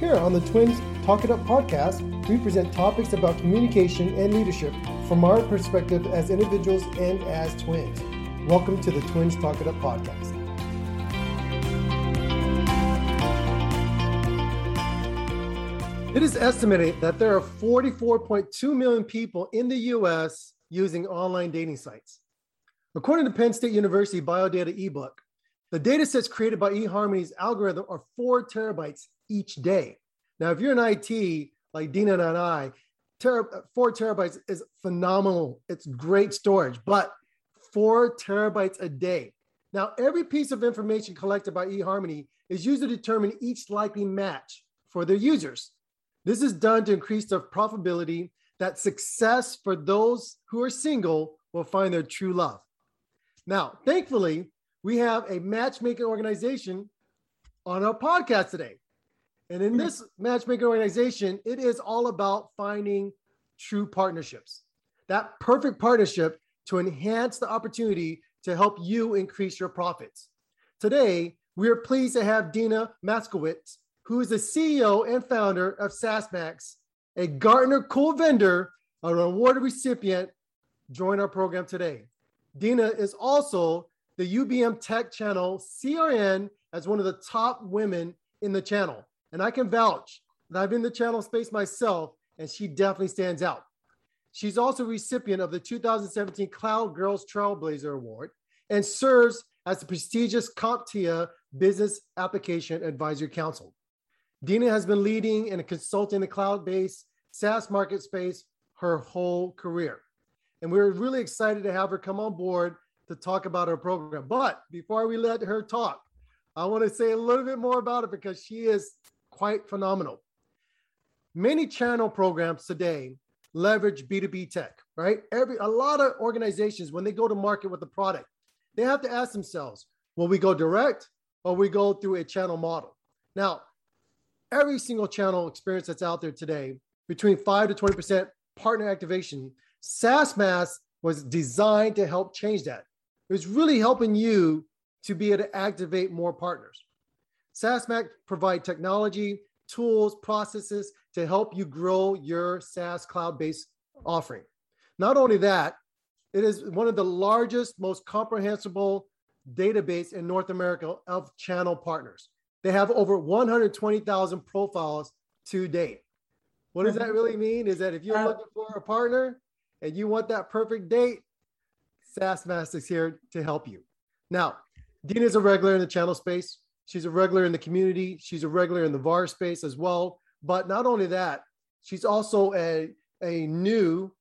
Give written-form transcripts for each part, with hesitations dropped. Here on the Twins Talk It Up podcast, we present topics about communication and leadership from our perspective as individuals and as twins. Welcome to the Twins Talk It Up podcast. It is estimated that there are 44.2 million people in the U.S. using online dating sites. According to Penn State University Biodata eBook, the data sets created by eHarmony's algorithm are 4 terabytes each day. Now, if you're in IT, like Dina and I, 4 terabytes is phenomenal. It's great storage, but 4 terabytes a day. Now, every piece of information collected by eHarmony is used to determine each likely match for their users. This is done to increase the probability that success for those who are single will find their true love. Now, thankfully, we have a matchmaking organization on our podcast today. And in this matchmaking organization, it is all about finding true partnerships, that perfect partnership to enhance the opportunity to help you increase your profits. Today, we are pleased to have Dina Moskowitz, who is the CEO and founder of SaaSMAX, a Gartner Cool Vendor, an award recipient, join our program today. Dina is also the UBM Tech Channel CRN as one of the top women in the channel. And I can vouch that I've been in the channel space myself, and she definitely stands out. She's also a recipient of the 2017 Cloud Girls Trailblazer Award and serves as the prestigious CompTIA Business Application Advisory Council. Dina has been leading and consulting the cloud-based SaaS market space her whole career. And we're really excited to have her come on board to talk about her program. But before we let her talk, I want to say a little bit more about it because she is quite phenomenal. Many channel programs today leverage B2B tech, right? A lot of organizations, when they go to market with a product, they have to ask themselves, will we go direct or we go through a channel model? Now, every single channel experience that's out there today, between 5 to 20% partner activation, SaaSMAX was designed to help change that. It was really helping you to be able to activate more partners. SaaSMAX provide technology, tools, processes to help you grow your SaaS cloud-based offering. Not only that, it is one of the largest, most comprehensible database in North America of channel partners. They have over 120,000 profiles to date. What does that really mean? Is that if you're looking for a partner and you want that perfect date, SaaSMAX is here to help you. Now, Dina is a regular in the channel space. She's a regular in the community. She's a regular in the VAR space as well. But not only that, she's also a new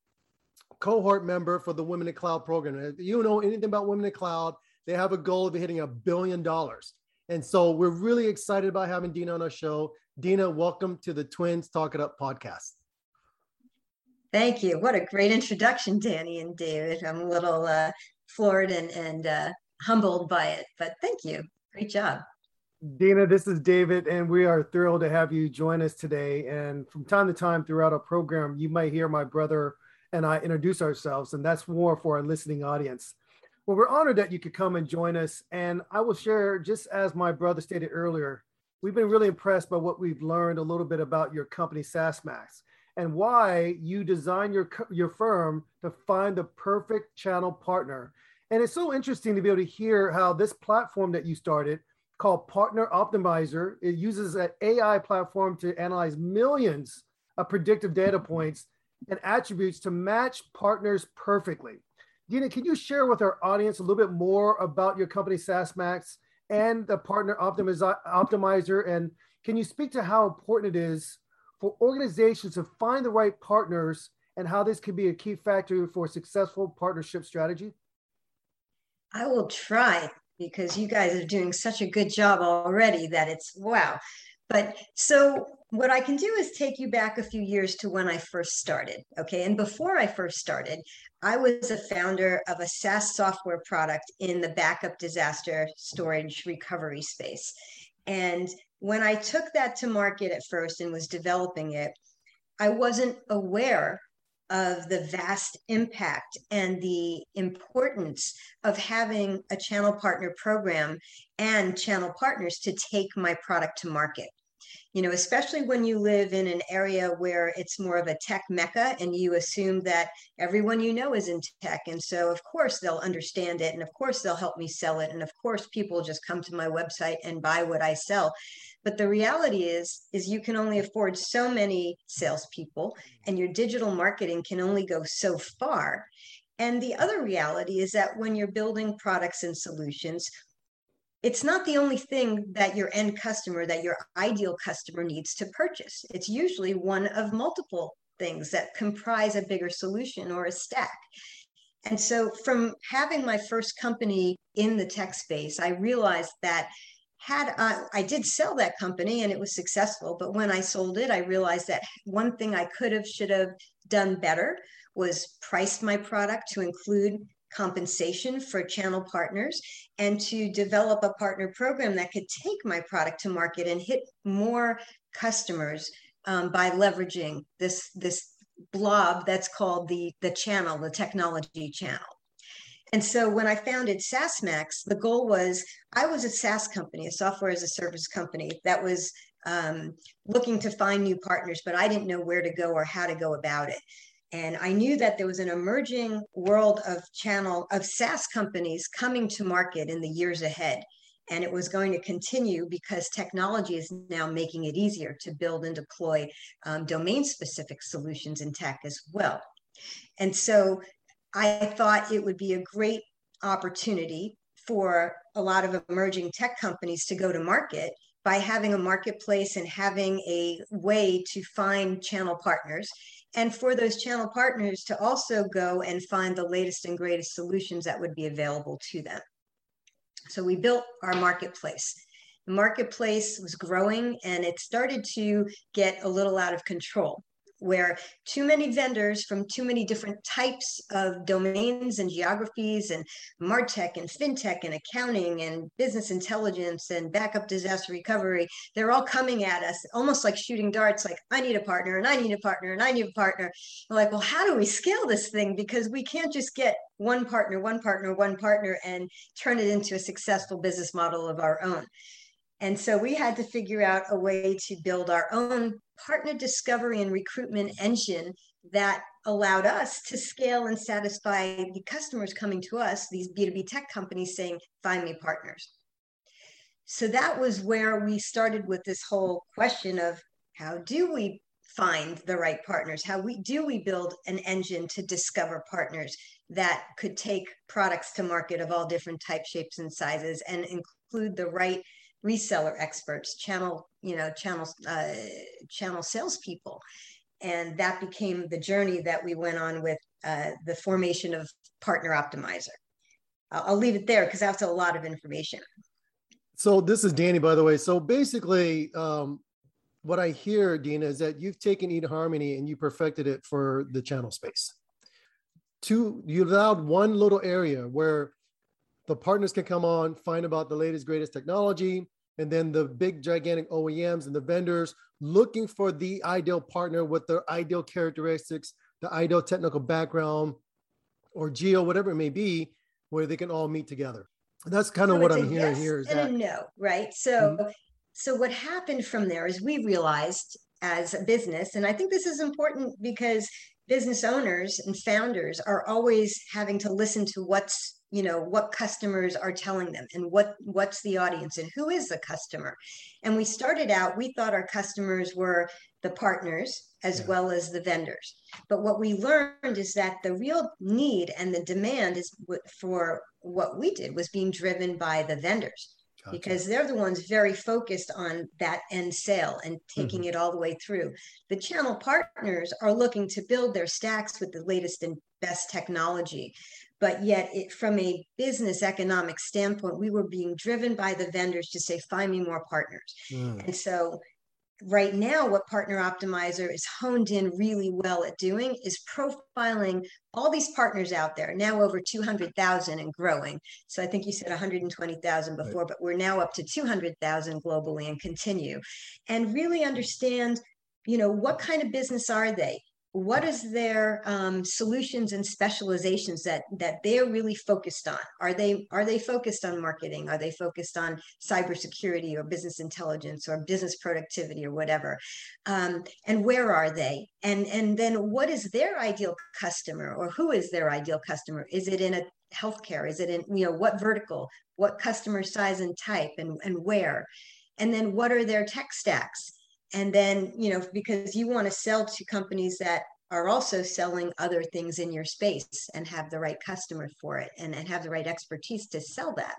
cohort member for the Women in Cloud program. If you know anything about Women in Cloud, they have a goal of hitting $1 billion. And so we're really excited about having Dina on our show. Dina, welcome to the Twins Talk It Up podcast. Thank you. What a great introduction, Danny and David. I'm a little floored and humbled by it, but thank you. Great job. Dina, this is David, and we are thrilled to have you join us today. And from time to time throughout our program, you might hear my brother and I introduce ourselves, and that's more for our listening audience. Well, we're honored that you could come and join us. And I will share, just as my brother stated earlier, we've been really impressed by what we've learned a little bit about your company, SaaSMAX, and why you design your firm to find the perfect channel partner. And it's so interesting to be able to hear how this platform that you started called Partner Optimizer. It uses an AI platform to analyze millions of predictive data points and attributes to match partners perfectly. Dina, can you share with our audience a little bit more about your company, SaaSMAX, and the Partner Optimizer? And can you speak to how important it is for organizations to find the right partners and how this could be a key factor for a successful partnership strategy? I will try, because you guys are doing such a good job already that it's wow. But so what I can do is take you back a few years to when I first started, okay? And before I first started, I was a founder of a SaaS software product in the backup disaster storage recovery space. And when I took that to market at first and was developing it, I wasn't aware of the vast impact and the importance of having a channel partner program and channel partners to take my product to market. You know, especially when you live in an area where it's more of a tech mecca and you assume that everyone you know is in tech. And so, of course, they'll understand it. And of course, they'll help me sell it. And of course, people just come to my website and buy what I sell. But the reality is you can only afford so many salespeople and your digital marketing can only go so far. And the other reality is that when you're building products and solutions, it's not the only thing that your end customer, that your ideal customer needs to purchase. It's usually one of multiple things that comprise a bigger solution or a stack. And so from having my first company in the tech space, I realized that I did sell that company and it was successful, but when I sold it, I realized that one thing I could have, should have done better was price my product to include compensation for channel partners and to develop a partner program that could take my product to market and hit more customers by leveraging this blob that's called the channel, the technology channel. And so when I founded SaaSMAX, the goal was, I was a SaaS company, a software as a service company that was looking to find new partners, but I didn't know where to go or how to go about it. And I knew that there was an emerging world of SaaS companies coming to market in the years ahead. And it was going to continue because technology is now making it easier to build and deploy domain-specific solutions in tech as well. And so I thought it would be a great opportunity for a lot of emerging tech companies to go to market by having a marketplace and having a way to find channel partners, and for those channel partners to also go and find the latest and greatest solutions that would be available to them. So we built our marketplace. The marketplace was growing and it started to get a little out of control, where too many vendors from too many different types of domains and geographies and MarTech and FinTech and accounting and business intelligence and backup disaster recovery, they're all coming at us almost like shooting darts, like I need a partner and I need a partner and I need a partner. We're like, well, how do we scale this thing? Because we can't just get one partner and turn it into a successful business model of our own. And so we had to figure out a way to build our own partner discovery and recruitment engine that allowed us to scale and satisfy the customers coming to us, these B2B tech companies saying, find me partners. So that was where we started with this whole question of how do we find the right partners? How do we build an engine to discover partners that could take products to market of all different types, shapes, and sizes and include the right reseller experts, channel salespeople. And that became the journey that we went on with the formation of Partner Optimizer. I'll leave it there because that's a lot of information. So this is Danny, by the way. So basically, what I hear, Dina, is that you've taken eHarmony and you perfected it for the channel space. You allowed one little area where the partners can come on, find about the latest, greatest technology, and then the big, gigantic OEMs and the vendors looking for the ideal partner with their ideal characteristics, the ideal technical background, or geo, whatever it may be, where they can all meet together. That's kind of what I'm hearing here. Is that a no, right? So what happened from there is we realized as a business, and I think this is important because business owners and founders are always having to listen to what customers are telling them and what's the audience and who is the customer. And we started out, we thought our customers were the partners as well as the vendors. But what we learned is that the real need and the demand is for what we did was being driven by the vendors, because they're the ones very focused on that end sale and taking it all the way through. The channel partners are looking to build their stacks with the latest and best technology. But yet from a business economic standpoint, we were being driven by the vendors to say, find me more partners. And so right now, what Partner Optimizer is honed in really well at doing is profiling all these partners out there, now over 200,000 and growing. So I think you said 120,000 before, right, but we're now up to 200,000 globally and continue. And really understand, you know, what kind of business are they? What is their solutions and specializations that they're really focused on? Are they focused on marketing? Are they focused on cybersecurity or business intelligence or business productivity or whatever? And where are they? And then what is their ideal customer, or who is their ideal customer? Is it in a healthcare? Is it in, you know, what vertical? What customer size and type, and where? And then what are their tech stacks? And then, you know, because you want to sell to companies that are also selling other things in your space and have the right customer for it, and have the right expertise to sell that.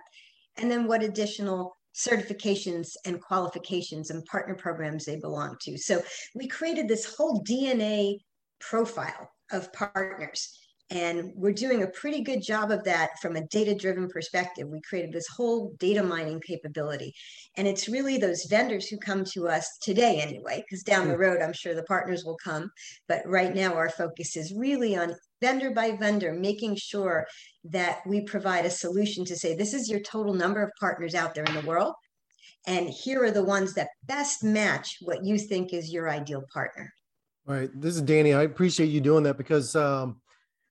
And then what additional certifications and qualifications and partner programs they belong to. So we created this whole DNA profile of partners, and we're doing a pretty good job of that from a data-driven perspective. We created this whole data mining capability. And it's really those vendors who come to us today anyway, because down the road, I'm sure the partners will come. But right now, our focus is really on vendor by vendor, making sure that we provide a solution to say, this is your total number of partners out there in the world, and here are the ones that best match what you think is your ideal partner. All right. This is Danny. I appreciate you doing that, because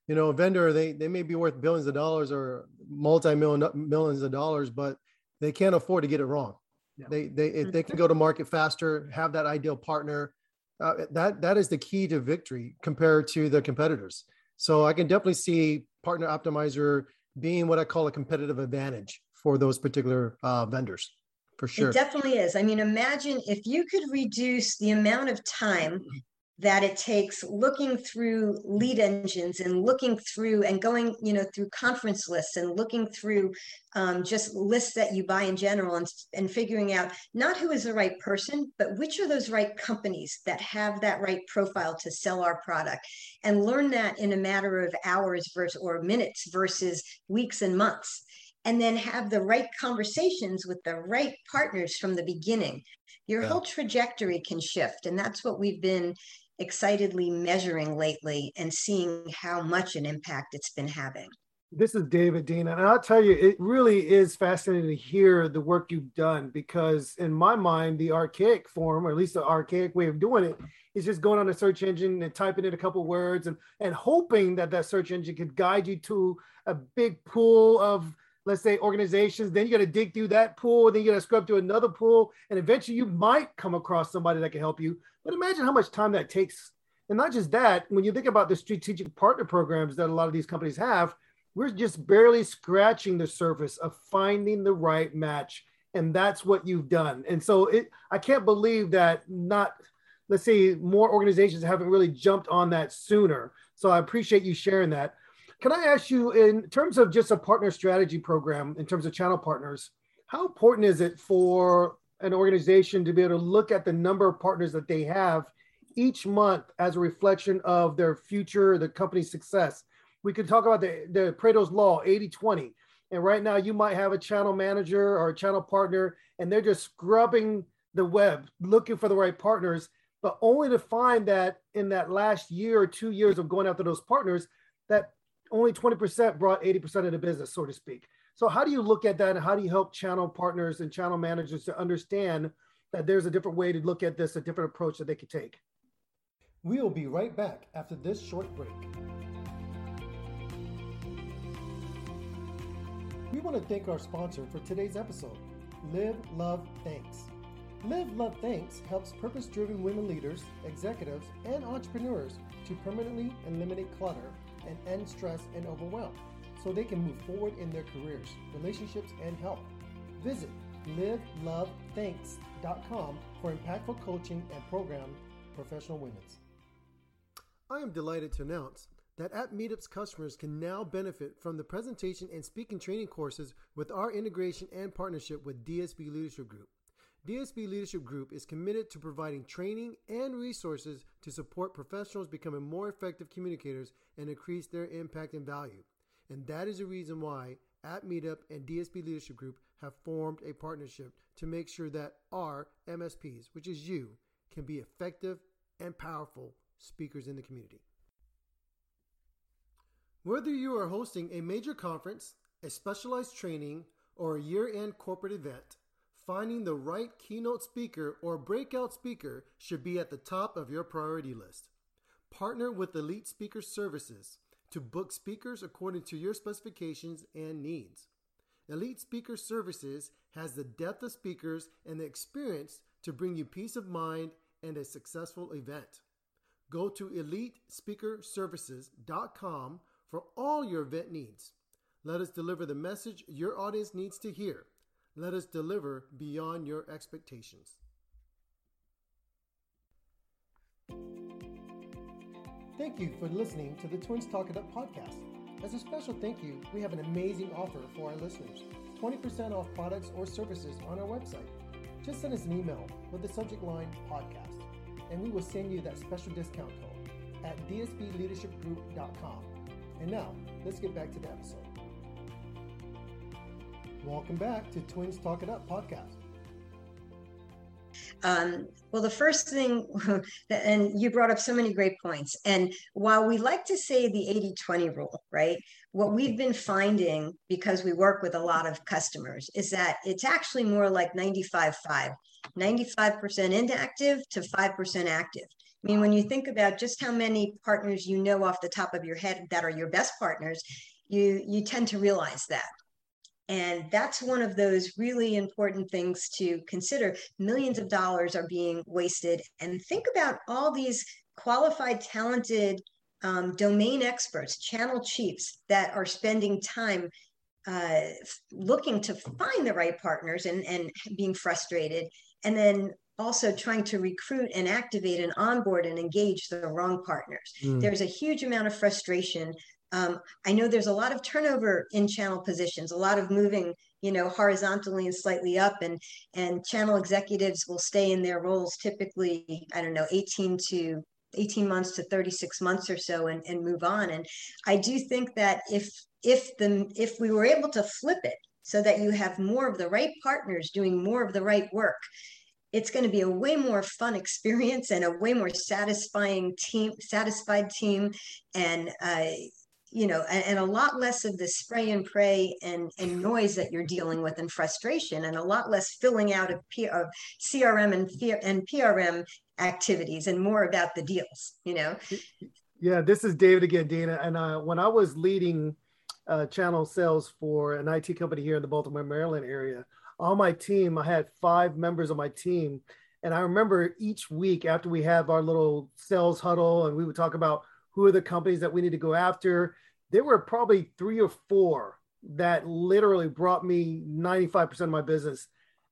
you know, a vendor, they may be worth billions of dollars or multi-millions of dollars, but they can't afford to get it wrong. Yeah. If they can go to market faster, have that ideal partner, that is the key to victory compared to the competitors. So I can definitely see Partner Optimizer being what I call a competitive advantage for those particular vendors. For sure. It definitely is. I mean, imagine if you could reduce the amount of time that it takes looking through lead engines and looking through and going, you know, through conference lists and looking through just lists that you buy in general, and figuring out not who is the right person, but which are those right companies that have that right profile to sell our product, and learn that in a matter of hours versus, or minutes versus weeks and months. And then have the right conversations with the right partners from the beginning. Your whole trajectory can shift. And that's what we've been excitedly measuring lately and seeing how much an impact it's been having. This is David, Dina, and I'll tell you, it really is fascinating to hear the work you've done, because in my mind, the archaic form, or at least the archaic way of doing it, is just going on a search engine and typing in a couple words and hoping that search engine could guide you to a big pool of, let's say, organizations. Then you got to dig through that pool, then you got to scrub through another pool, and eventually you might come across somebody that can help you. But imagine how much time that takes. And not just that, when you think about the strategic partner programs that a lot of these companies have, we're just barely scratching the surface of finding the right match. And that's what you've done. And so I can't believe that more organizations haven't really jumped on that sooner. So I appreciate you sharing that. Can I ask you, in terms of just a partner strategy program, in terms of channel partners, how important is it for an organization to be able to look at the number of partners that they have each month as a reflection of their future, the company's success? We could talk about the Pareto's Law, 80-20. And right now you might have a channel manager or a channel partner, and they're just scrubbing the web, looking for the right partners, but only to find that in that last year or 2 years of going after those partners, that only 20% brought 80% of the business, so to speak. So how do you look at that, and how do you help channel partners and channel managers to understand that there's a different way to look at this, a different approach that they could take? We will be right back after this short break. We want to thank our sponsor for today's episode, Live Love Thanks. Live Love Thanks helps purpose-driven women leaders, executives, and entrepreneurs to permanently eliminate clutter and end stress and overwhelm, so they can move forward in their careers, relationships, and health. Visit livelovethanks.com for impactful coaching and program professional women's. I am delighted to announce that at Meetup's customers can now benefit from the presentation and speaking training courses with our integration and partnership with DSP Leadership Group. DSP Leadership Group is committed to providing training and resources to support professionals becoming more effective communicators and increase their impact and value. And that is the reason why at Meetup and DSP Leadership Group have formed a partnership to make sure that our MSPs, which is you, can be effective and powerful speakers in the community. Whether you are hosting a major conference, a specialized training, or a year-end corporate event, finding the right keynote speaker or breakout speaker should be at the top of your priority list. Partner with Elite Speaker Services to book speakers according to your specifications and needs. Elite Speaker Services has the depth of speakers and the experience to bring you peace of mind and a successful event. Go to elitespeakerservices.com for all your event needs. Let us deliver the message your audience needs to hear. Let us deliver beyond your expectations. Thank you for listening to the Twins Talk It Up podcast. As a special thank you, we have an amazing offer for our listeners. 20% off products or services on our website. Just send us an email with the subject line podcast, and we will send you that special discount code at dspleadershipgroup.com. And now, let's get back to the episode. Welcome back to Twins Talk It Up podcast. Well, the first thing, and you brought up so many great points. And while we like to say the 80-20 rule, right? What we've been finding, because we work with a lot of customers, is that it's actually more like 95-5, 95% inactive to 5% active. I mean, when you think about just how many partners you know off the top of your head that are your best partners, you tend to realize that. And that's one of those really important things to consider. Millions of dollars are being wasted. And think about all these qualified, talented domain experts, channel chiefs that are spending time looking to find the right partners and being frustrated. And then also trying to recruit and activate and onboard and engage the wrong partners. Mm. There's a huge amount of frustration. I know there's a lot of turnover in channel positions, a lot of moving, horizontally and slightly up, and channel executives will stay in their roles typically, 18 months to 36 months or so and move on. And I do think that if we were able to flip it so that you have more of the right partners doing more of the right work, it's going to be a way more fun experience and a way more satisfied team. And, and a lot less of the spray and pray and noise that you're dealing with and frustration, and a lot less filling out of CRM and PRM activities and more about the deals, Yeah, this is David again, Dina. And when I was leading channel sales for an IT company here in the Baltimore, Maryland area, on my team, I had 5 members on my team. And I remember each week after we have our little sales huddle and we would talk about who are the companies that we need to go after, there were probably 3 or 4 that literally brought me 95% of my business.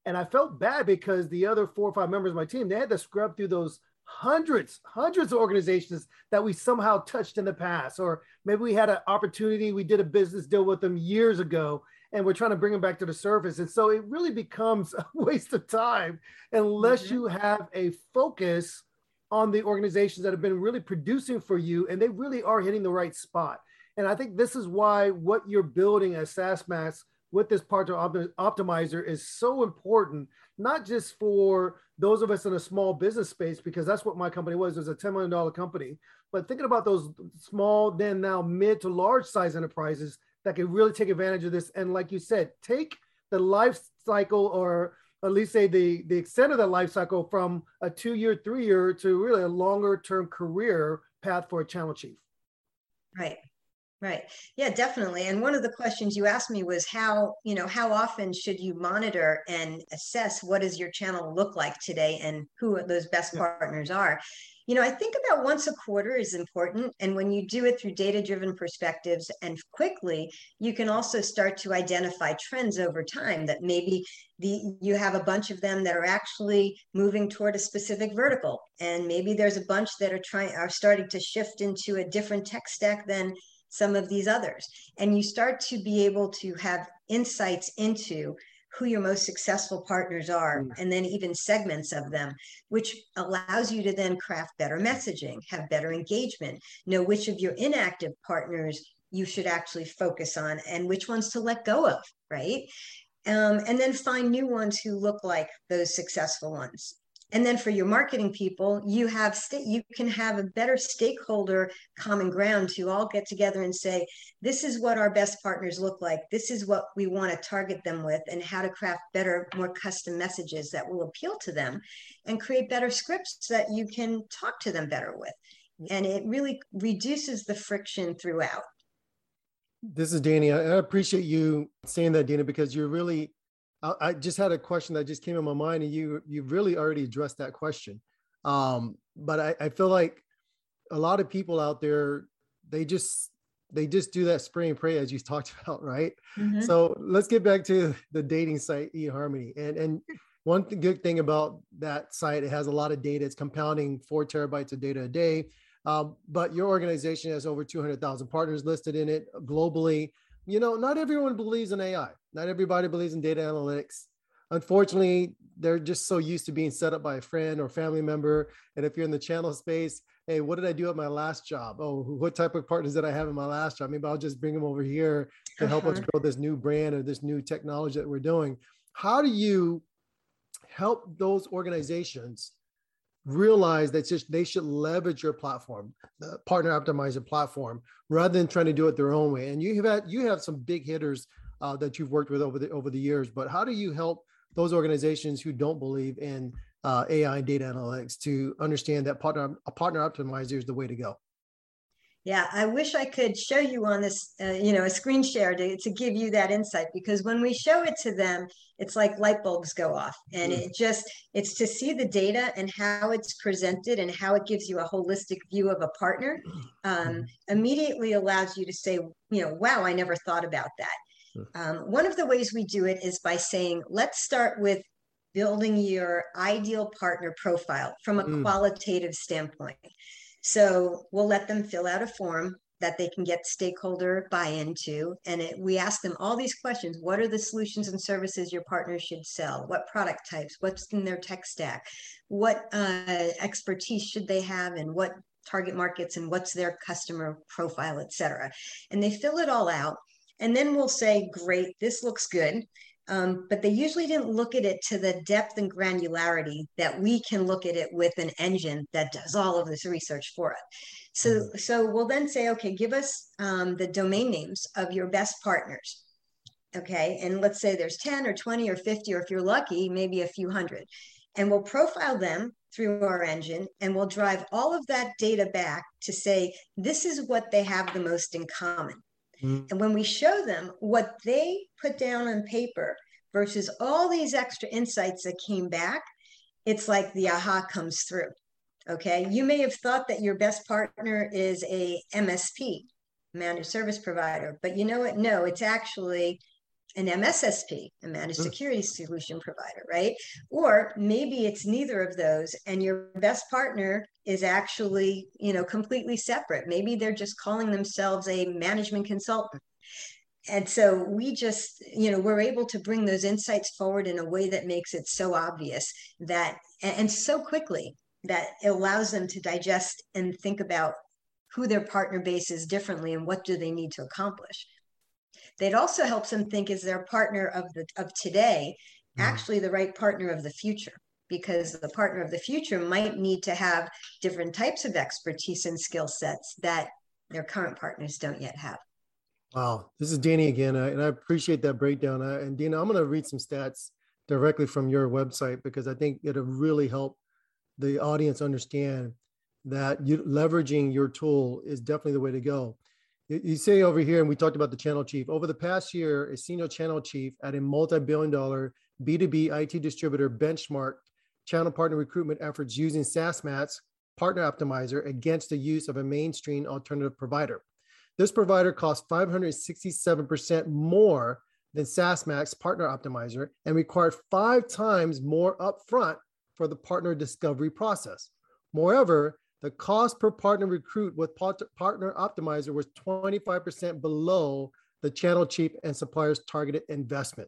And I felt bad because the other 4 or 5 members of my team, they had to scrub through those hundreds of organizations that we somehow touched in the past. Or maybe we had an opportunity, we did a business deal with them years ago, and we're trying to bring them back to the surface. And so it really becomes a waste of time unless you have a focus on the organizations that have been really producing for you, and they really are hitting the right spot. And I think this is why what you're building as SaaSMAX with this Partner Optimizer is so important, not just for those of us in a small business space, because that's what my company was a $10 million company, but thinking about those small, then now mid to large size enterprises that can really take advantage of this. And like you said, take the life cycle, or at least say the extent of the life cycle, from a 2-year, 3-year to really a longer term career path for a channel chief. Right. Yeah, definitely. And one of the questions you asked me was how often should you monitor and assess what does your channel look like today and who those best partners are? I think about once a quarter is important. And when you do it through data-driven perspectives and quickly, you can also start to identify trends over time that maybe you have a bunch of them that are actually moving toward a specific vertical. And maybe there's a bunch that are starting to shift into a different tech stack than some of these others. And you start to be able to have insights into who your most successful partners are, and then even segments of them, which allows you to then craft better messaging, have better engagement, know which of your inactive partners you should actually focus on and which ones to let go of, right? And then find new ones who look like those successful ones. And then for your marketing people, you have you can have a better stakeholder common ground to all get together and say, this is what our best partners look like. This is what we want to target them with and how to craft better, more custom messages that will appeal to them and create better scripts that you can talk to them better with. And it really reduces the friction throughout. This is Danny. I appreciate you saying that, Dina, because you're really, I just had a question that just came in my mind, and you've really already addressed that question. But I feel like a lot of people out there, they just do that spray and pray, as you talked about, right? Mm-hmm. So let's get back to the dating site eHarmony. And one good thing about that site, it has a lot of data. It's compounding 4 terabytes of data a day. But your organization has over 200,000 partners listed in it globally. You know, not everyone believes in AI. Not everybody believes in data analytics. Unfortunately, they're just so used to being set up by a friend or family member. And if you're in the channel space, hey, what did I do at my last job? Oh, what type of partners did I have in my last job? Maybe I'll just bring them over here to help us grow this new brand or this new technology that we're doing. How do you help those organizations realize that they should leverage your platform, the Partner Optimizer platform, rather than trying to do it their own way? And you have some big hitters that you've worked with over the years, but how do you help those organizations who don't believe in AI and data analytics to understand that Partner Optimizer is the way to go? Yeah, I wish I could show you on this, a screen share to give you that insight, because when we show it to them, it's like light bulbs go off, and it's to see the data and how it's presented and how it gives you a holistic view of a partner immediately allows you to say, wow, I never thought about that. One of the ways we do it is by saying, let's start with building your ideal partner profile from a qualitative standpoint. So we'll let them fill out a form that they can get stakeholder buy-in to. And we ask them all these questions. What are the solutions and services your partner should sell? What product types? What's in their tech stack? What expertise should they have? And what target markets? And what's their customer profile, et cetera? And they fill it all out. And then we'll say, great, this looks good. But they usually didn't look at it to the depth and granularity that we can look at it with an engine that does all of this research for us. So we'll then say, okay, give us the domain names of your best partners. Okay. And let's say there's 10 or 20 or 50, or if you're lucky, maybe a few hundred. And we'll profile them through our engine, and we'll drive all of that data back to say, this is what they have the most in common. And when we show them what they put down on paper versus all these extra insights that came back, it's like the aha comes through. Okay. You may have thought that your best partner is a MSP, managed service provider, but you know what? No, it's actually an MSSP, a managed security solution provider, right? Or maybe it's neither of those, and your best partner is actually, completely separate. Maybe they're just calling themselves a management consultant. And so we just, we're able to bring those insights forward in a way that makes it so obvious that, and so quickly, that it allows them to digest and think about who their partner base is differently and what do they need to accomplish. That also helps them think, is their partner of today actually the right partner of the future? Because the partner of the future might need to have different types of expertise and skill sets that their current partners don't yet have. Wow. This is Danny again, and I appreciate that breakdown. And Dina, I'm going to read some stats directly from your website, because I think it'll really help the audience understand that leveraging your tool is definitely the way to go. You say over here, and we talked about the channel chief. Over the past year, a senior channel chief at a multi-billion-dollar B2B IT distributor benchmarked channel partner recruitment efforts using SaaSMAX Partner Optimizer against the use of a mainstream alternative provider. This provider costs 567% more than SaaSMAX Partner Optimizer and required 5 times more upfront for the partner discovery process. Moreover, the cost per partner recruit with Partner Optimizer was 25% below the channel chief and supplier's targeted investment.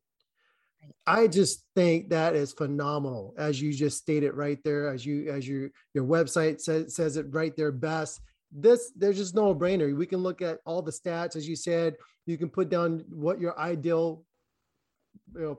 I just think that is phenomenal, as you just stated right there, your website says it right there best. There's just no brainer. We can look at all the stats, as you said. You can put down what your ideal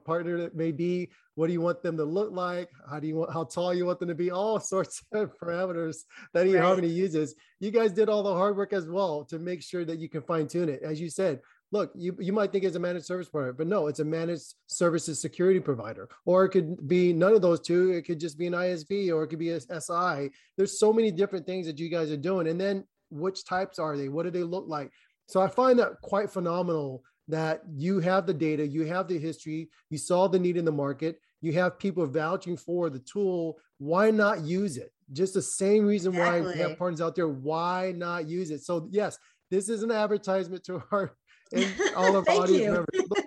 partner that may be? What do you want them to look like? How do you want, how tall you want them to be? All sorts of parameters that eHarmony uses. You guys did all the hard work as well to make sure that you can fine tune it. As you said, look, you might think it's a managed service provider, but no, it's a managed services security provider, or it could be none of those two. It could just be an ISV, or it could be a SI. There's so many different things that you guys are doing. And then which types are they? What do they look like? So I find that quite phenomenal that you have the data, you have the history, you saw the need in the market, you have people vouching for the tool. Why not use it? Just the same reason why we have partners out there. Why not use it? So yes, this is an advertisement to our and all of our audience members. Look,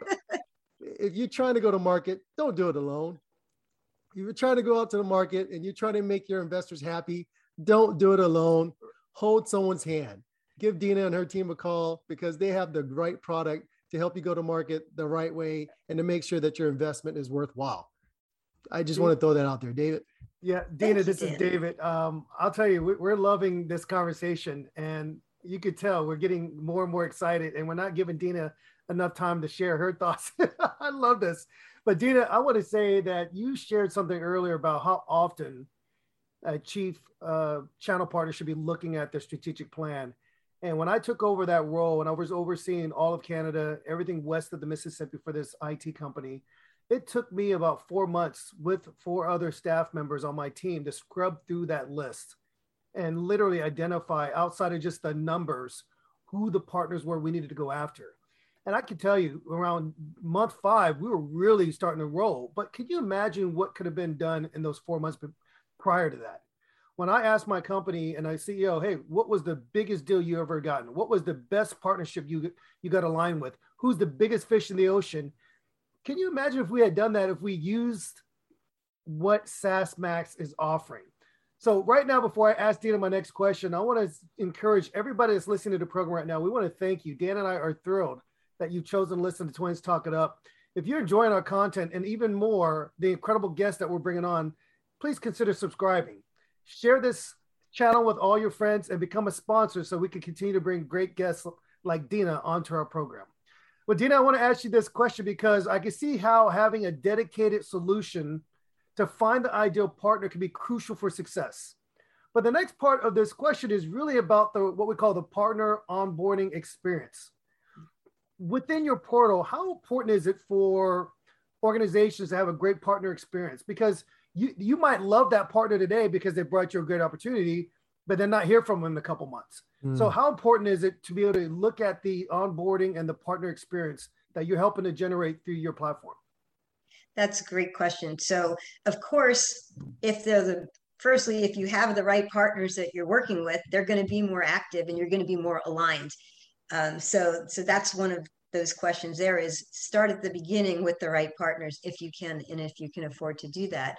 if you're trying to go to market, don't do it alone. If you're trying to go out to the market and you're trying to make your investors happy, don't do it alone. Hold someone's hand. Give Dina and her team a call, because they have the right product to help you go to market the right way and to make sure that your investment is worthwhile. I just want to throw that out there, David. Yeah, Dina, this is David. I'll tell you, we're loving this conversation, and you could tell we're getting more and more excited, and we're not giving Dina enough time to share her thoughts. I love this. But Dina, I want to say that you shared something earlier about how often a chief channel partner should be looking at their strategic plan. And when I took over that role, and I was overseeing all of Canada, everything west of the Mississippi for this IT company, it took me about 4 months with 4 other staff members on my team to scrub through that list and literally identify, outside of just the numbers, who the partners were we needed to go after. And I can tell you, around month 5, we were really starting to roll. But can you imagine what could have been done in those 4 months prior to that? When I asked my company and I CEO, hey, what was the biggest deal you ever gotten? What was the best partnership you got aligned with? Who's the biggest fish in the ocean? Can you imagine if we had done that, if we used what SaaSMAX is offering? So right now, before I ask Dina my next question, I want to encourage everybody that's listening to the program right now. We want to thank you. Dan and I are thrilled that you've chosen to listen to Twins Talk It Up. If you're enjoying our content, and even more, the incredible guests that we're bringing on, please consider subscribing. Share this channel with all your friends and become a sponsor so we can continue to bring great guests like Dina onto our program. Well, Dina, I want to ask you this question, because I can see how having a dedicated solution to find the ideal partner can be crucial for success. But the next part of this question is really about what we call the partner onboarding experience. Within your portal, how important is it for organizations to have a great partner experience? Because you might love that partner today because they brought you a great opportunity, but they're not hear from them in a couple months. So how important is it to be able to look at the onboarding and the partner experience that you're helping to generate through your platform? That's a great question. So of course, firstly, if you have the right partners that you're working with, they're going to be more active and you're going to be more aligned. So that's one of those questions. There is start at the beginning with the right partners if you can, and if you can afford to do that.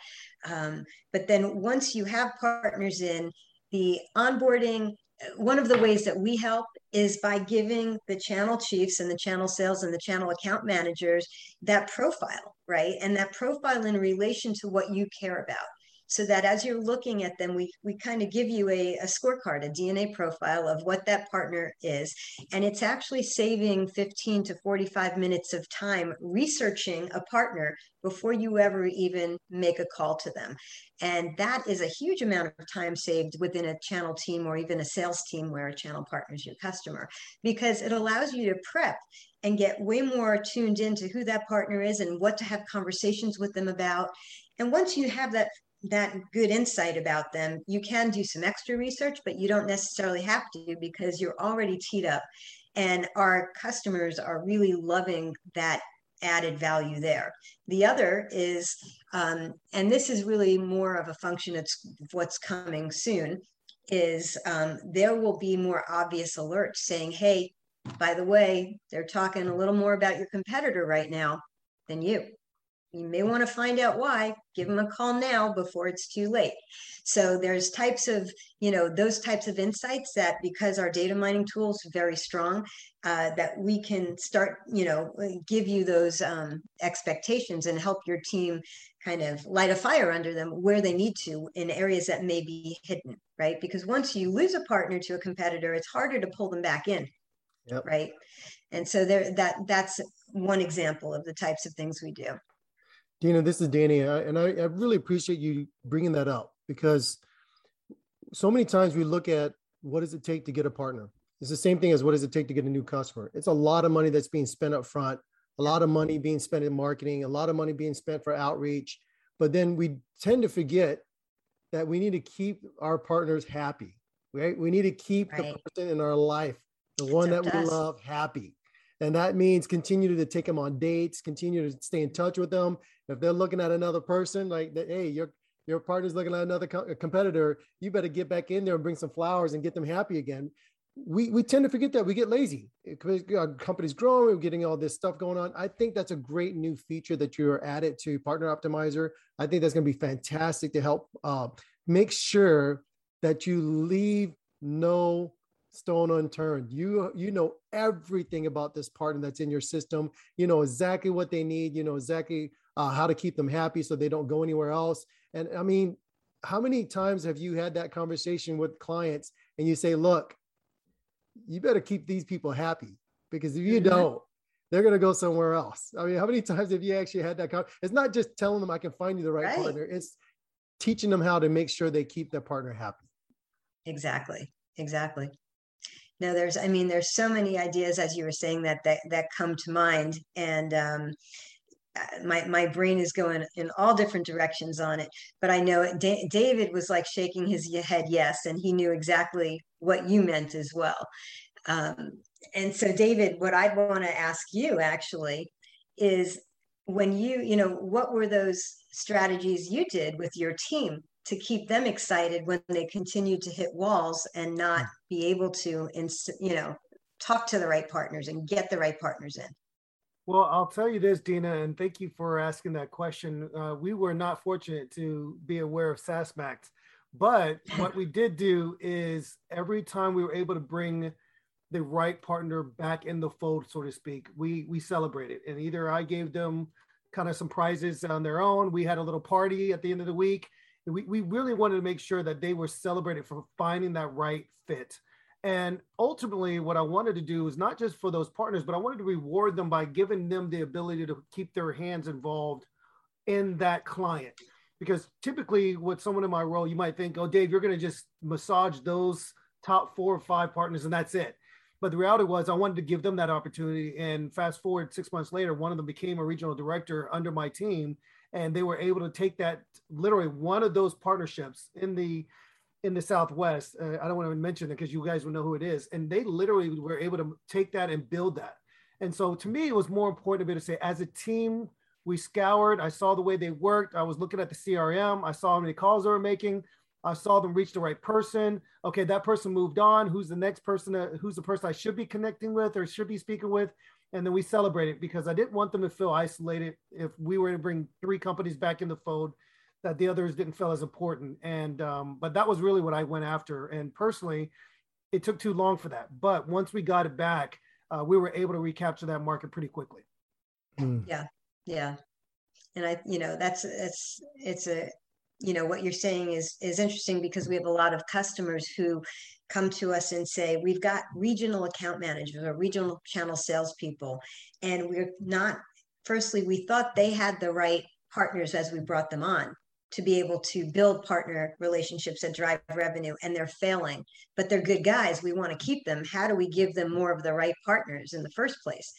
But then once you have partners in, the onboarding, one of the ways that we help is by giving the channel chiefs and the channel sales and the channel account managers that profile, right? And that profile in relation to what you care about. So that as you're looking at them, we kind of give you a scorecard, a DNA profile of what that partner is. And it's actually saving 15 to 45 minutes of time researching a partner before you ever even make a call to them. And that is a huge amount of time saved within a channel team or even a sales team where a channel partner is your customer, because it allows you to prep and get way more tuned into who that partner is and what to have conversations with them about. And once you have that good insight about them, you can do some extra research, but you don't necessarily have to, because you're already teed up, and our customers are really loving that added value there. The other is, and this is really more of a function of what's coming soon, is there will be more obvious alerts saying, hey, by the way, they're talking a little more about your competitor right now than you. You may want to find out why. Give them a call now before it's too late. So there's types of, those types of insights that, because our data mining tool is very strong, that we can start, give you those expectations and help your team kind of light a fire under them where they need to in areas that may be hidden, right? Because once you lose a partner to a competitor, it's harder to pull them back in. Yep. Right. And so there, that's one example of the types of things we do. Dina, this is Danny. And I really appreciate you bringing that up, because so many times we look at what does it take to get a partner? It's the same thing as what does it take to get a new customer? It's a lot of money that's being spent up front, a lot of money being spent in marketing, a lot of money being spent for outreach. But then we tend to forget that we need to keep our partners happy, right? We need to keep the person in our life, the one that we love, happy. And that means continue to take them on dates, continue to stay in touch with them. If they're looking at another person, like, hey, your partner's looking at another competitor, you better get back in there and bring some flowers and get them happy again. We tend to forget that. We get lazy. Our company's growing, we're getting all this stuff going on. I think that's a great new feature that you're added to Partner Optimizer. I think that's going to be fantastic to help make sure that you leave no stone unturned. You know everything about this partner that's in your system. You know exactly what they need. You know exactly how to keep them happy so they don't go anywhere else. And I mean, how many times have you had that conversation with clients and you say, look, you better keep these people happy, because if you don't, they're going to go somewhere else. I mean, how many times have you actually had that conversation? It's not just telling them I can find you the right partner. It's teaching them how to make sure they keep their partner happy. Exactly. Exactly. Now there's so many ideas, as you were saying, that come to mind, and my brain is going in all different directions on it, but I know it, David was like shaking his head yes, and he knew exactly what you meant as well. And so David, what I'd want to ask you actually is, when what were those strategies you did with your team to keep them excited when they continue to hit walls and not be able to, talk to the right partners and get the right partners in? Well, I'll tell you this, Dina, and thank you for asking that question. We were not fortunate to be aware of SaaSMAX, but what we did do is every time we were able to bring the right partner back in the fold, so to speak, we celebrated. And either I gave them kind of some prizes on their own. We had a little party at the end of the week. And we really wanted to make sure that they were celebrated for finding that right fit. And ultimately, what I wanted to do was not just for those partners, but I wanted to reward them by giving them the ability to keep their hands involved in that client. Because typically with someone in my role, you might think, oh, Dave, you're going to just massage those top 4 or 5 partners and that's it. But the reality was I wanted to give them that opportunity. And fast forward 6 months later, one of them became a regional director under my team. And they were able to take that, literally one of those partnerships in the Southwest. I don't want to mention it because you guys will know who it is. And they literally were able to take that and build that. And so to me, it was more important to be able to say, as a team, we scoured. I saw the way they worked. I was looking at the CRM. I saw how many calls they were making. I saw them reach the right person. Okay, that person moved on. Who's the next person? Who's the person I should be connecting with or should be speaking with? And then we celebrated, because I didn't want them to feel isolated. If we were to bring 3 companies back in the fold, that the others didn't feel as important. And but that was really what I went after. And personally, it took too long for that. But once we got it back, we were able to recapture that market pretty quickly. Yeah, yeah. And what you're saying is interesting, because we have a lot of customers who come to us and say, we've got regional account managers or regional channel salespeople, and we're not, firstly, we thought they had the right partners as we brought them on to be able to build partner relationships and drive revenue, and they're failing, but they're good guys. We want to keep them. How do we give them more of the right partners in the first place?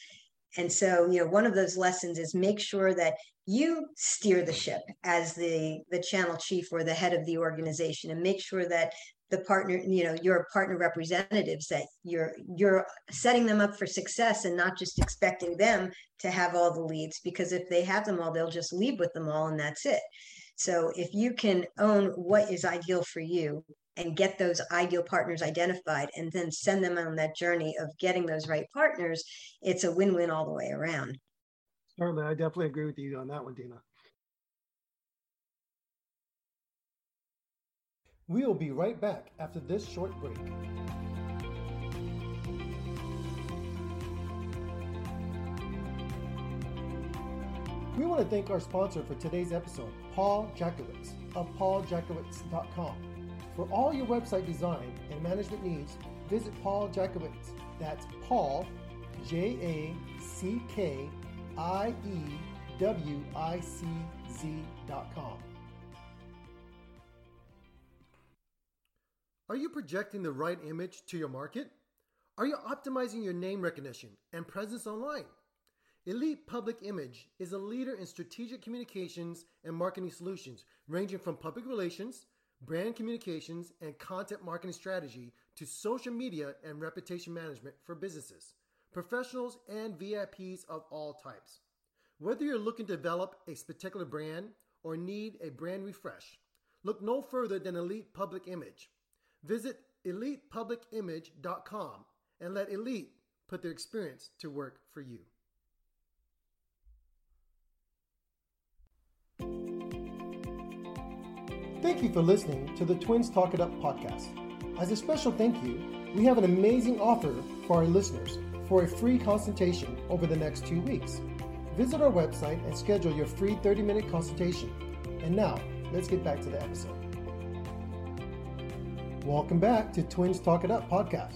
And so, one of those lessons is make sure that you steer the ship as the channel chief or the head of the organization, and make sure that the partner, your partner representatives, that you're setting them up for success and not just expecting them to have all the leads, because if they have them all, they'll just lead with them all and that's it. So if you can own what is ideal for you and get those ideal partners identified and then send them on that journey of getting those right partners, it's a win-win all the way around. Certainly, I definitely agree with you on that one, Dina. We will be right back after this short break. We want to thank our sponsor for today's episode, Paul Jackowicz of PaulJackowicz.com. For all your website design and management needs, visit Paul Jackowicz That's Paul, JACKIEWICZ.com. Are you projecting the right image to your market? Are you optimizing your name recognition and presence online? Elite Public Image is a leader in strategic communications and marketing solutions, ranging from public relations, brand communications, and content marketing strategy to social media and reputation management for businesses, professionals, and VIPs of all types. Whether you're looking to develop a spectacular brand or need a brand refresh, look no further than Elite Public Image. Visit ElitePublicImage.com and let Elite put their experience to work for you. Thank you for listening to the Twins Talk It Up podcast. As a special thank you, we have an amazing offer for our listeners for a free consultation over the next 2 weeks. Visit our website and schedule your free 30-minute consultation. And now, let's get back to the episode. Welcome back to Twins Talk It Up podcast.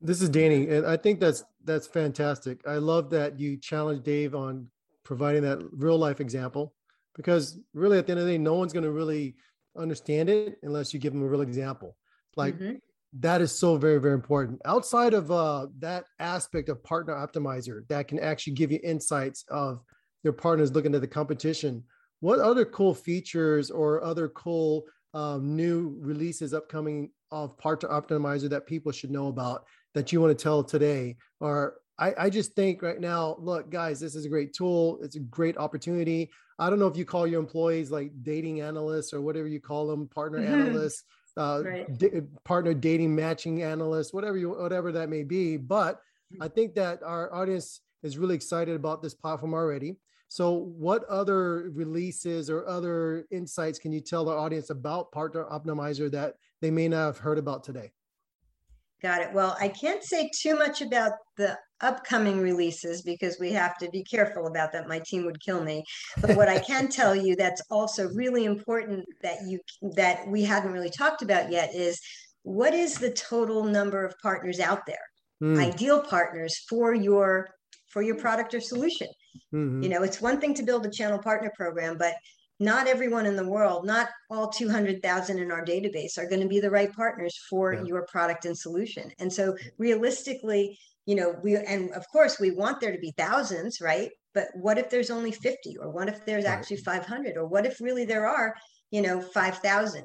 This is Danny, and I think that's fantastic. I love that you challenged Dave on providing that real life example, because really at the end of the day, no one's going to really understand it unless you give them a real example. Like that is so very, very important. Outside of that aspect of Partner Optimizer that can actually give you insights of your partners looking at the competition, what other cool features or other cool new releases upcoming of Partner Optimizer that people should know about that you want to tell today? Or I just think right now, look, guys, this is a great tool. It's a great opportunity. I don't know if you call your employees like dating analysts or whatever you call them, partner analysts, right. Partner dating matching analysts, whatever that may be. But I think that our audience is really excited about this platform already. So what other releases or other insights can you tell the audience about Partner Optimizer that they may not have heard about today? Got it. Well, I can't say too much about the upcoming releases because we have to be careful about that. My team would kill me. But what I can tell you that's also really important that we haven't really talked about yet is what is the total number of partners out there, ideal partners for your product or solution. You know, it's one thing to build a channel partner program, but not everyone in the world, not all 200,000 in our database are going to be the right partners for your product and solution. And so realistically, you know, we want there to be thousands, right? But what if there's only 50, or what if there's actually 500, or what if really there are, 5,000?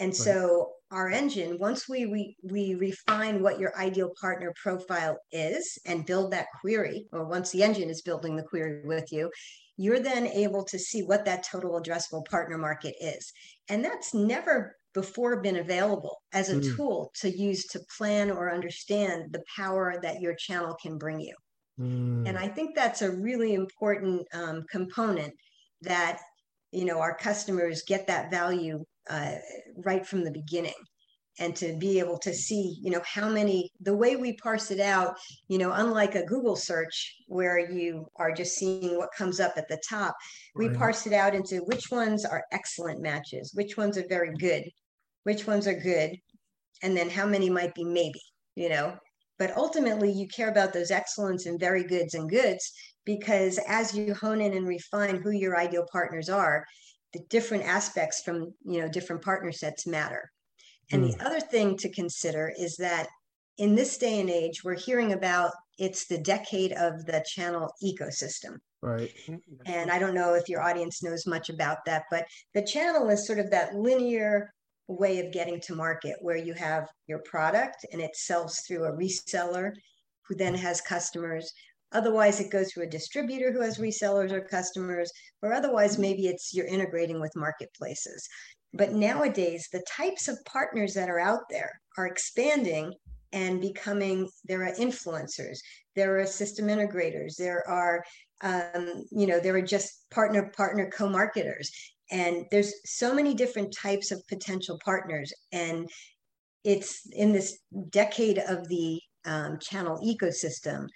And so our engine, once we refine what your ideal partner profile is and build that query, or once the engine is building the query with you, you're then able to see what that total addressable partner market is. And that's never before been available as a tool to use to plan or understand the power that your channel can bring you. And I think that's a really important component that, our customers get that value right from the beginning. And to be able to see, the way we parse it out, unlike a Google search where you are just seeing what comes up at the top, we parse it out into which ones are excellent matches, which ones are very good, which ones are good, and then how many might be maybe, But ultimately, you care about those excellence and very goods and goods, because as you hone in and refine who your ideal partners are, the different aspects from, different partner sets matter. And the other thing to consider is that in this day and age, we're hearing about it's the decade of the channel ecosystem. Right. And I don't know if your audience knows much about that, but the channel is sort of that linear way of getting to market where you have your product and it sells through a reseller who then has customers. Otherwise, it goes through a distributor who has resellers or customers, or otherwise, maybe it's you're integrating with marketplaces. But nowadays, the types of partners that are out there are expanding and becoming, there are influencers, there are system integrators, there are, there are just partner co-marketers. And there's so many different types of potential partners. And it's in this decade of the channel ecosystem,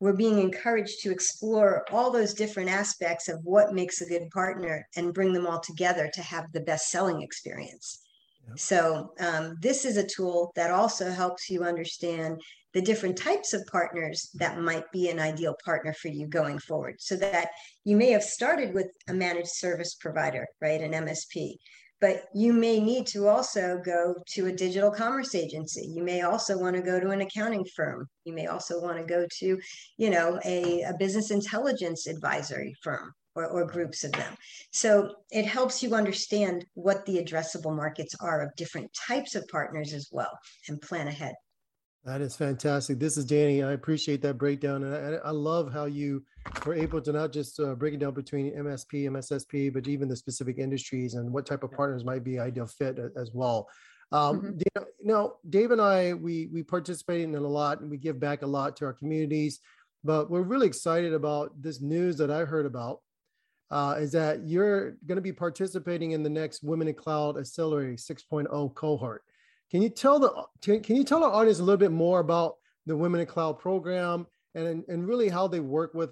we're being encouraged to explore all those different aspects of what makes a good partner and bring them all together to have the best selling experience. Yep. So this is a tool that also helps you understand the different types of partners that might be an ideal partner for you going forward, so that you may have started with a managed service provider, right, an MSP, but you may need to also go to a digital commerce agency. You may also want to go to an accounting firm. You may also want to go to, you know, a business intelligence advisory firm, or groups of them. So it helps you understand what the addressable markets are of different types of partners as well, and plan ahead. That is fantastic. This is Danny. I appreciate that breakdown. And I love how you were able to not just break it down between MSP, MSSP, but even the specific industries and what type of partners might be ideal fit as well. Dina, you know, Dave and I, we participate in it a lot, and we give back a lot to our communities, but we're really excited about this news that I heard about, is that you're going to be participating in the next Women in Cloud Accelerator 6.0 cohort. Can you tell our audience a little bit more about the Women in Cloud program and really how they work with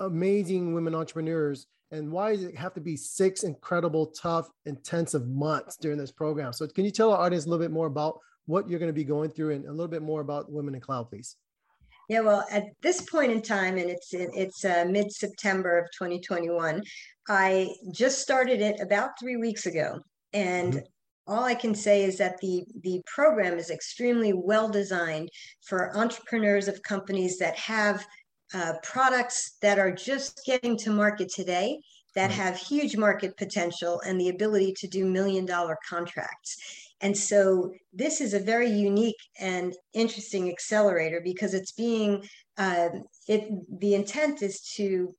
amazing women entrepreneurs, and why does it have to be 6 incredible, tough, intensive months during this program? So can you tell our audience a little bit more about what you're going to be going through, and a little bit more about Women in Cloud, please? Yeah, well, at this point in time, and it's mid-September of 2021, I just started it about 3 weeks ago. And all I can say is that the program is extremely well designed for entrepreneurs of companies that have products that are just getting to market today, that have huge market potential and the ability to do $1 million contracts. And so this is a very unique and interesting accelerator, because it's being, the intent is to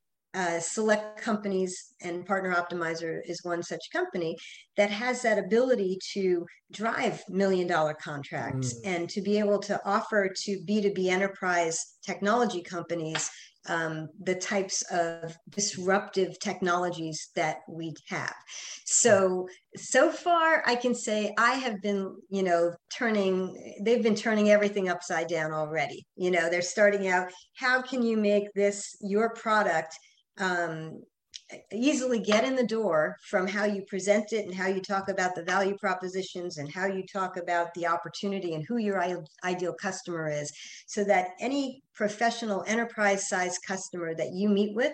select companies, and Partner Optimizer is one such company that has that ability to drive $1 million contracts and to be able to offer to B2B enterprise technology companies the types of disruptive technologies that we have. So far I can say I have been, they've been turning everything upside down already. You know, they're starting out, how can you make this, your product, easily get in the door from how you present it and how you talk about the value propositions and how you talk about the opportunity and who your ideal customer is, so that any professional enterprise-sized customer that you meet with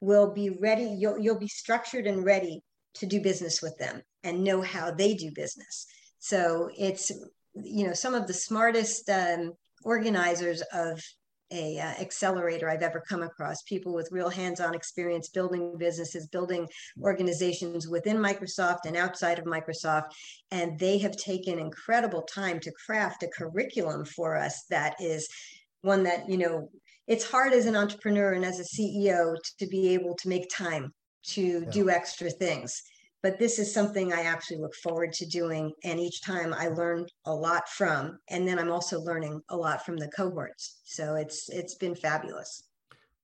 will be ready. You'll be structured and ready to do business with them and know how they do business. So it's, some of the smartest organizers of a accelerator I've ever come across, people with real hands-on experience building businesses, building organizations within Microsoft and outside of Microsoft. And they have taken incredible time to craft a curriculum for us that is one that, it's hard as an entrepreneur and as a CEO to be able to make time to do extra things. But this is something I actually look forward to doing. And each time I learn a lot from, and then I'm also learning a lot from the cohorts. So it's been fabulous.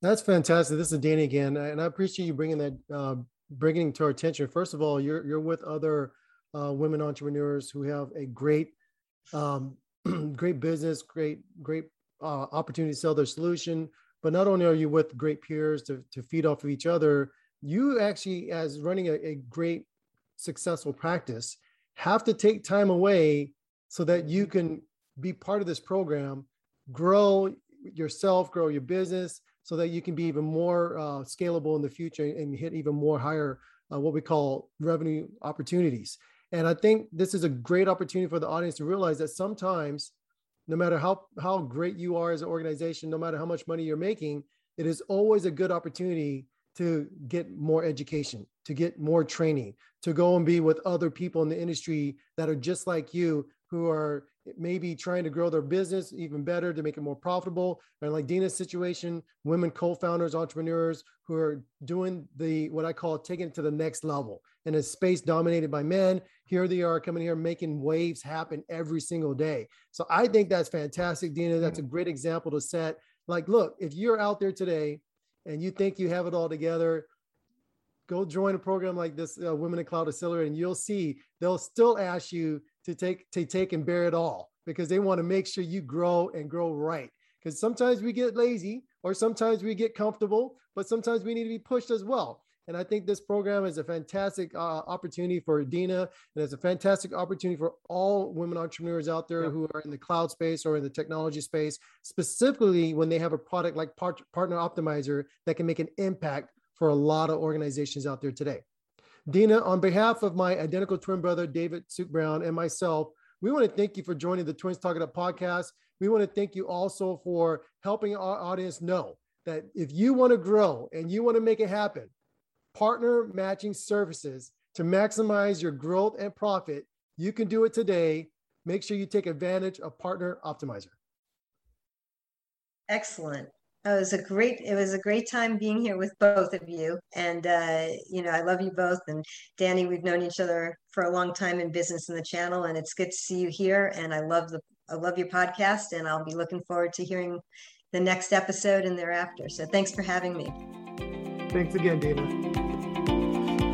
That's fantastic. This is Danny again. And I appreciate you bringing that, bringing to our attention. First of all, you're with other women entrepreneurs who have a great, great business, great opportunity to sell their solution. But not only are you with great peers to feed off of each other, you actually, as running a great successful practice, have to take time away so that you can be part of this program, grow yourself, grow your business, so that you can be even more scalable in the future and hit even more higher, what we call revenue opportunities. And I think this is a great opportunity for the audience to realize that sometimes, no matter how great you are as an organization, no matter how much money you're making, it is always a good opportunity to get more education, to get more training, to go and be with other people in the industry that are just like you, who are maybe trying to grow their business even better to make it more profitable. And like Dina's situation, women co-founders, entrepreneurs who are doing what I call taking it to the next level. In a space dominated by men, here they are coming here making waves happen every single day. So I think that's fantastic, Dina. That's a great example to set. Like, look, if you're out there today and you think you have it all together, go join a program like this, Women in Cloud Accelerator, and you'll see they'll still ask you to take and bear it all, because they want to make sure you grow and grow right. Because sometimes we get lazy, or sometimes we get comfortable, but sometimes we need to be pushed as well. And I think this program is a fantastic opportunity for Dina, and it's a fantastic opportunity for all women entrepreneurs out there who are in the cloud space or in the technology space, specifically when they have a product like Partner Optimizer that can make an impact for a lot of organizations out there today. Dina, on behalf of my identical twin brother, David Suk Brown, and myself, we want to thank you for joining the Twins Talk It Up podcast. We want to thank you also for helping our audience know that if you want to grow and you want to make it happen, partner matching services to maximize your growth and profit, you can do it today. Make sure you take advantage of Partner Optimizer. Excellent. It was a great time being here with both of you. And, I love you both. And Danny, we've known each other for a long time in business in the channel, and it's good to see you here. And I love your podcast, and I'll be looking forward to hearing the next episode and thereafter. So thanks for having me. Thanks again, Dina.